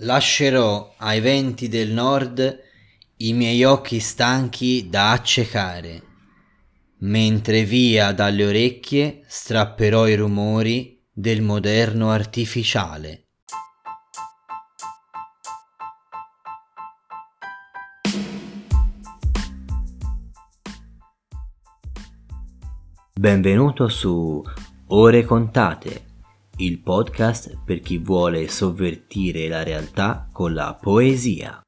Lascerò ai venti del nord i miei occhi stanchi da accecare, mentre via dalle orecchie strapperò i rumori del moderno artificiale. Benvenuto su Ore Contate, il podcast per chi vuole sovvertire la realtà con la poesia.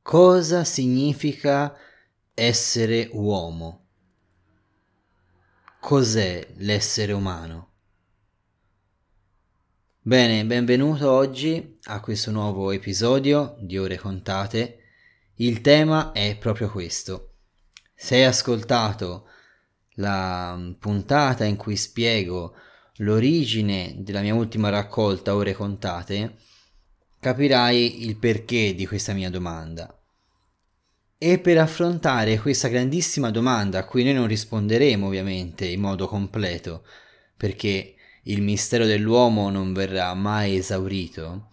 Cosa significa essere uomo? Cos'è l'essere umano? Bene, benvenuto oggi a questo nuovo episodio di Ore Contate. Il tema è proprio questo. Se hai ascoltato la puntata in cui spiego l'origine della mia ultima raccolta Ore Contate, capirai il perché di questa mia domanda. E per affrontare questa grandissima domanda, a cui noi non risponderemo ovviamente in modo completo, perché il mistero dell'uomo non verrà mai esaurito,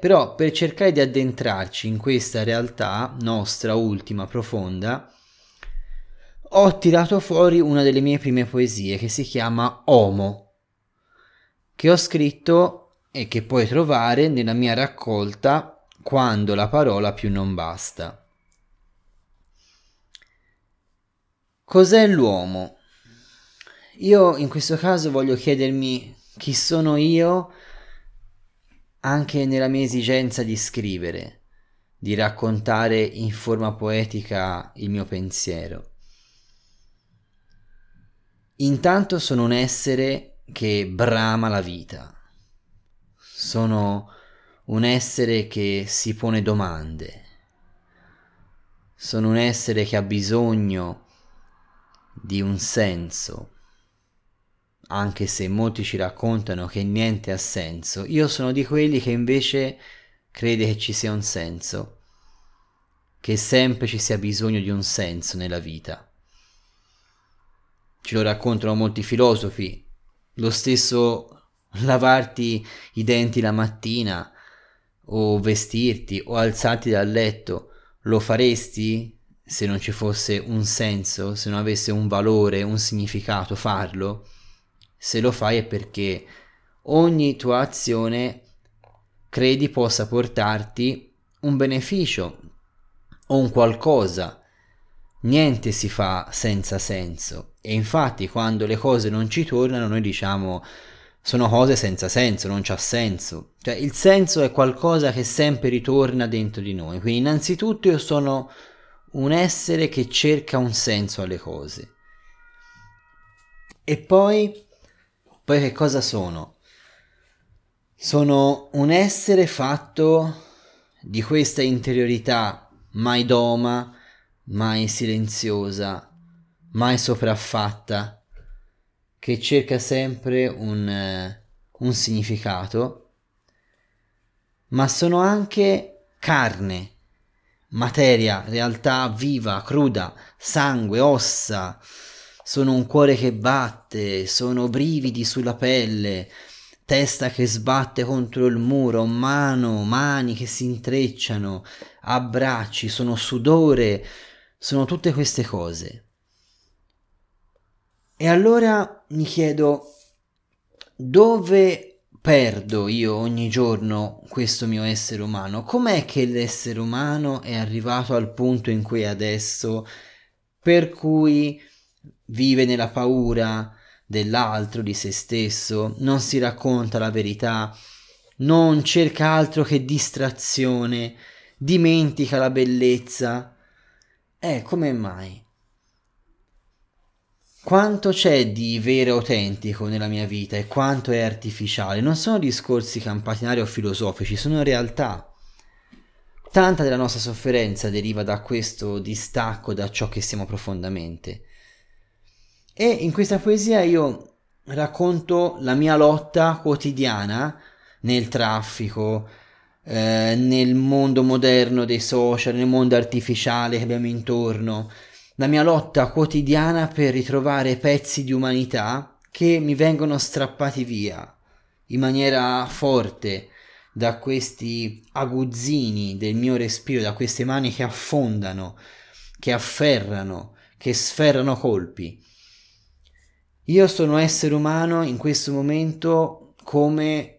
però per cercare di addentrarci in questa realtà nostra ultima profonda, ho tirato fuori una delle mie prime poesie che si chiama Homo, che ho scritto e che puoi trovare nella mia raccolta Quando la parola più non basta. Cos'è l'uomo? Io in questo caso voglio chiedermi chi sono io anche nella mia esigenza di scrivere, di raccontare in forma poetica il mio pensiero. Intanto sono un essere che brama la vita, sono un essere che si pone domande, sono un essere che ha bisogno di un senso. Anche se molti ci raccontano che niente ha senso, io sono di quelli che invece crede che ci sia un senso, che sempre ci sia bisogno di un senso nella vita. Ce lo raccontano molti filosofi, lo stesso lavarti i denti la mattina, o vestirti, o alzarti dal letto, lo faresti se non ci fosse un senso, se non avesse un valore, un significato farlo? Se lo fai è perché ogni tua azione credi possa portarti un beneficio o un qualcosa. Niente si fa senza senso, e infatti quando le cose non ci tornano noi diciamo sono cose senza senso, non c'ha senso. Cioè il senso è qualcosa che sempre ritorna dentro di noi, quindi innanzitutto io sono un essere che cerca un senso alle cose. E poi che cosa sono? Sono un essere fatto di questa interiorità mai doma, mai silenziosa, mai sopraffatta, che cerca sempre un significato, ma sono anche carne, materia, realtà viva, cruda, sangue, ossa. Sono un cuore che batte, sono brividi sulla pelle, testa che sbatte contro il muro, mani che si intrecciano, abbracci, sono sudore, sono tutte queste cose. E allora mi chiedo, dove perdo io ogni giorno questo mio essere umano? Com'è che l'essere umano è arrivato al punto in cui adesso, per cui vive nella paura dell'altro, di se stesso, non si racconta la verità, non cerca altro che distrazione, dimentica la bellezza. Come mai? Quanto c'è di vero e autentico nella mia vita e quanto è artificiale? Non sono discorsi campanari o filosofici, sono realtà. Tanta della nostra sofferenza deriva da questo distacco da ciò che siamo profondamente. E in questa poesia io racconto la mia lotta quotidiana nel traffico, nel mondo moderno dei social, nel mondo artificiale che abbiamo intorno, la mia lotta quotidiana per ritrovare pezzi di umanità che mi vengono strappati via in maniera forte da questi aguzzini del mio respiro, da queste mani che affondano, che afferrano, che sferrano colpi. Io sono essere umano in questo momento come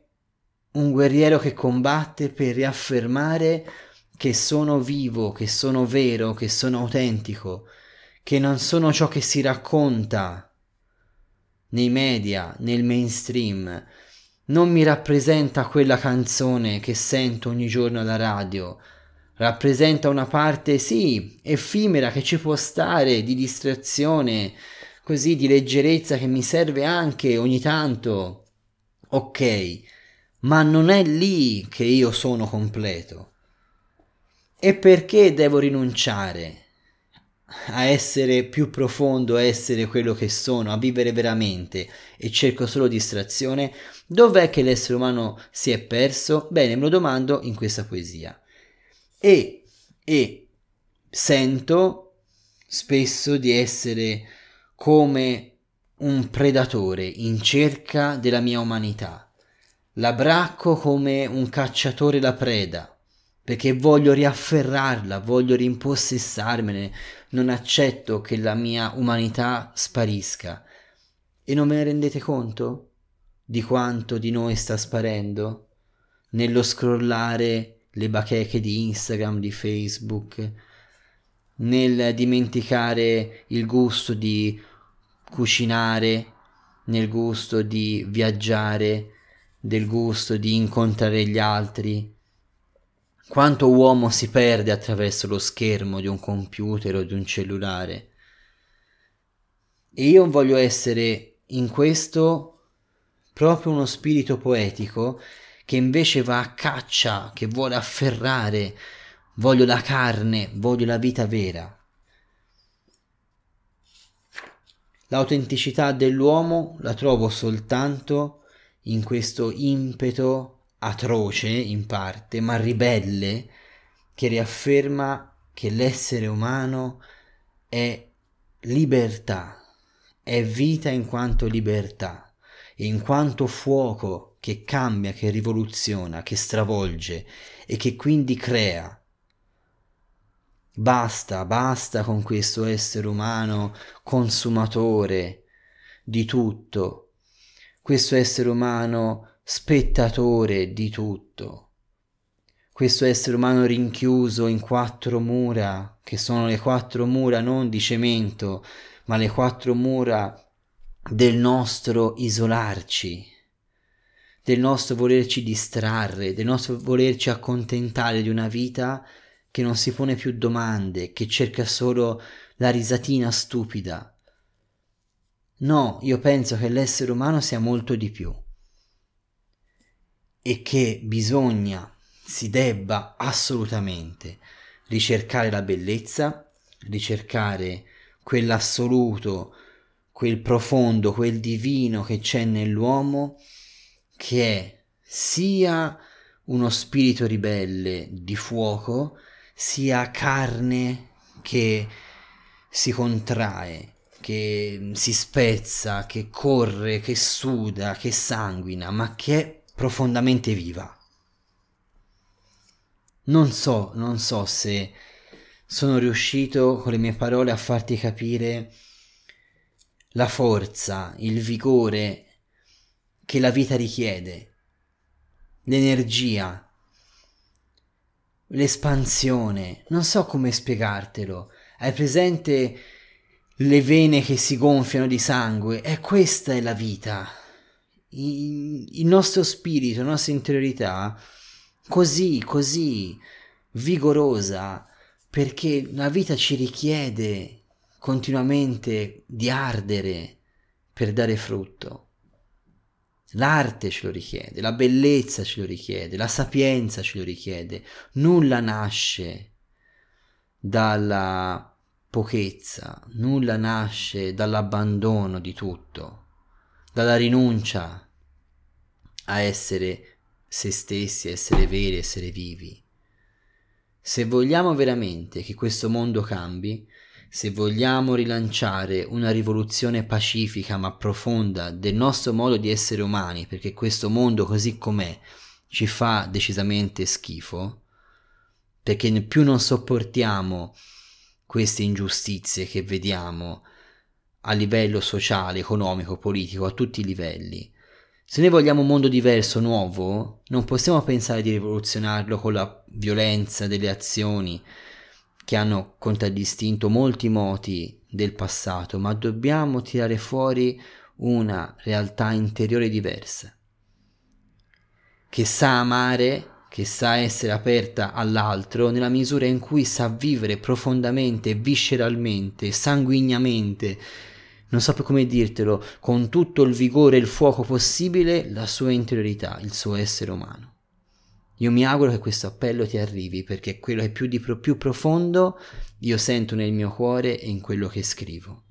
un guerriero che combatte per riaffermare che sono vivo, che sono vero, che sono autentico, che non sono ciò che si racconta nei media, nel mainstream. Non mi rappresenta quella canzone che sento ogni giorno alla radio, rappresenta una parte, sì, effimera che ci può stare, di distrazione, così, di leggerezza che mi serve anche ogni tanto, ok, ma non è lì che io sono completo. E perché devo rinunciare a essere più profondo, a essere quello che sono, a vivere veramente, e cerco solo distrazione? Dov'è che l'essere umano si è perso? Bene, me lo domando in questa poesia e sento spesso di essere come un predatore in cerca della mia umanità, l'abbracco come un cacciatore la preda, perché voglio riafferrarla, voglio rimpossessarmene, non accetto che la mia umanità sparisca. E non ve ne rendete conto di quanto di noi sta sparendo? Nello scrollare le bacheche di Instagram, di Facebook, nel dimenticare il gusto di cucinare, nel gusto di viaggiare, del gusto di incontrare gli altri. Quanto uomo si perde attraverso lo schermo di un computer o di un cellulare. E io voglio essere in questo proprio uno spirito poetico che invece va a caccia, che vuole afferrare, voglio la carne, voglio la vita vera. L'autenticità dell'uomo la trovo soltanto in questo impeto atroce in parte, ma ribelle, che riafferma che l'essere umano è libertà, è vita in quanto libertà, e in quanto fuoco che cambia, che rivoluziona, che stravolge e che quindi crea. Basta, basta con questo essere umano consumatore di tutto, questo essere umano spettatore di tutto, questo essere umano rinchiuso in quattro mura, che sono le quattro mura non di cemento, ma le quattro mura del nostro isolarci, del nostro volerci distrarre, del nostro volerci accontentare di una vita che non si pone più domande, che cerca solo la risatina stupida. No, io penso che l'essere umano sia molto di più, e che bisogna, si debba assolutamente ricercare la bellezza, ricercare quell'assoluto, quel profondo, quel divino che c'è nell'uomo, che è sia uno spirito ribelle di fuoco, sia carne che si contrae, che si spezza, che corre, che suda, che sanguina, ma che è profondamente viva. Non so se sono riuscito con le mie parole a farti capire la forza, il vigore che la vita richiede, l'energia, l'espansione. Non so come spiegartelo. Hai presente le vene che si gonfiano di sangue? E questa è la vita. Il nostro spirito, la nostra interiorità così vigorosa, perché la vita ci richiede continuamente di ardere per dare frutto. L'arte ce lo richiede, la bellezza ce lo richiede, la sapienza ce lo richiede. Nulla nasce dalla pochezza, nulla nasce dall'abbandono di tutto, dalla rinuncia a essere se stessi, a essere veri, a essere vivi. Se vogliamo veramente che questo mondo cambi, Se vogliamo rilanciare una rivoluzione pacifica ma profonda del nostro modo di essere umani, perché questo mondo così com'è ci fa decisamente schifo, perché più non sopportiamo queste ingiustizie che vediamo a livello sociale, economico, politico, a tutti i livelli, se noi vogliamo un mondo diverso, nuovo, non possiamo pensare di rivoluzionarlo con la violenza delle azioni che hanno contraddistinto molti moti del passato, ma dobbiamo tirare fuori una realtà interiore diversa, che sa amare, che sa essere aperta all'altro nella misura in cui sa vivere profondamente, visceralmente, sanguignamente, non so più come dirtelo, con tutto il vigore e il fuoco possibile, la sua interiorità, il suo essere umano. Io mi auguro che questo appello ti arrivi, perché quello è più profondo io sento nel mio cuore e in quello che scrivo.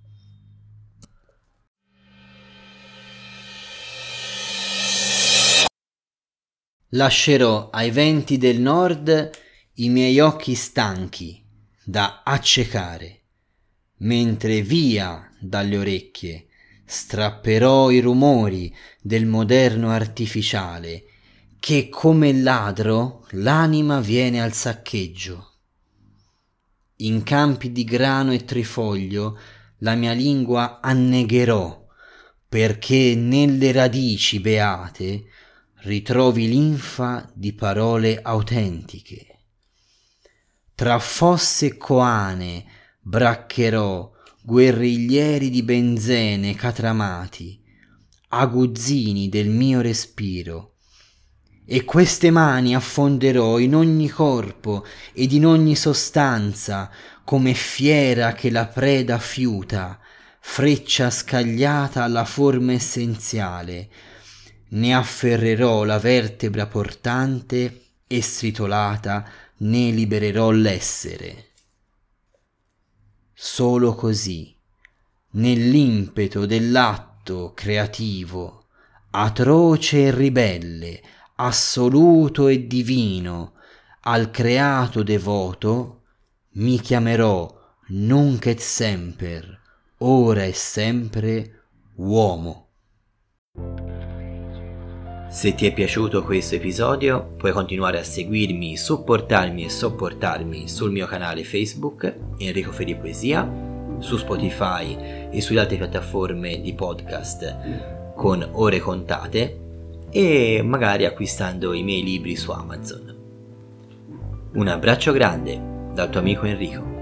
Lascerò ai venti del nord i miei occhi stanchi da accecare, mentre via dalle orecchie strapperò i rumori del moderno artificiale, che come ladro l'anima viene al saccheggio. In campi di grano e trifoglio la mia lingua annegherò, perché nelle radici beate ritrovi linfa di parole autentiche. Tra fosse coane braccherò guerriglieri di benzene catramati, aguzzini del mio respiro, e queste mani affonderò in ogni corpo ed in ogni sostanza, come fiera che la preda fiuta, freccia scagliata alla forma essenziale. Ne afferrerò la vertebra portante e stritolata, ne libererò l'essere. Solo così, nell'impeto dell'atto creativo, atroce e ribelle, assoluto e divino, al creato devoto, mi chiamerò nunc et semper, ora e sempre, uomo. Se ti è piaciuto questo episodio, puoi continuare a seguirmi, supportarmi e sopportarmi sul mio canale Facebook, Enrico Ferri Poesia, su Spotify e sulle altre piattaforme di podcast con Ore Contate, e magari acquistando i miei libri su Amazon. Un abbraccio grande dal tuo amico Enrico.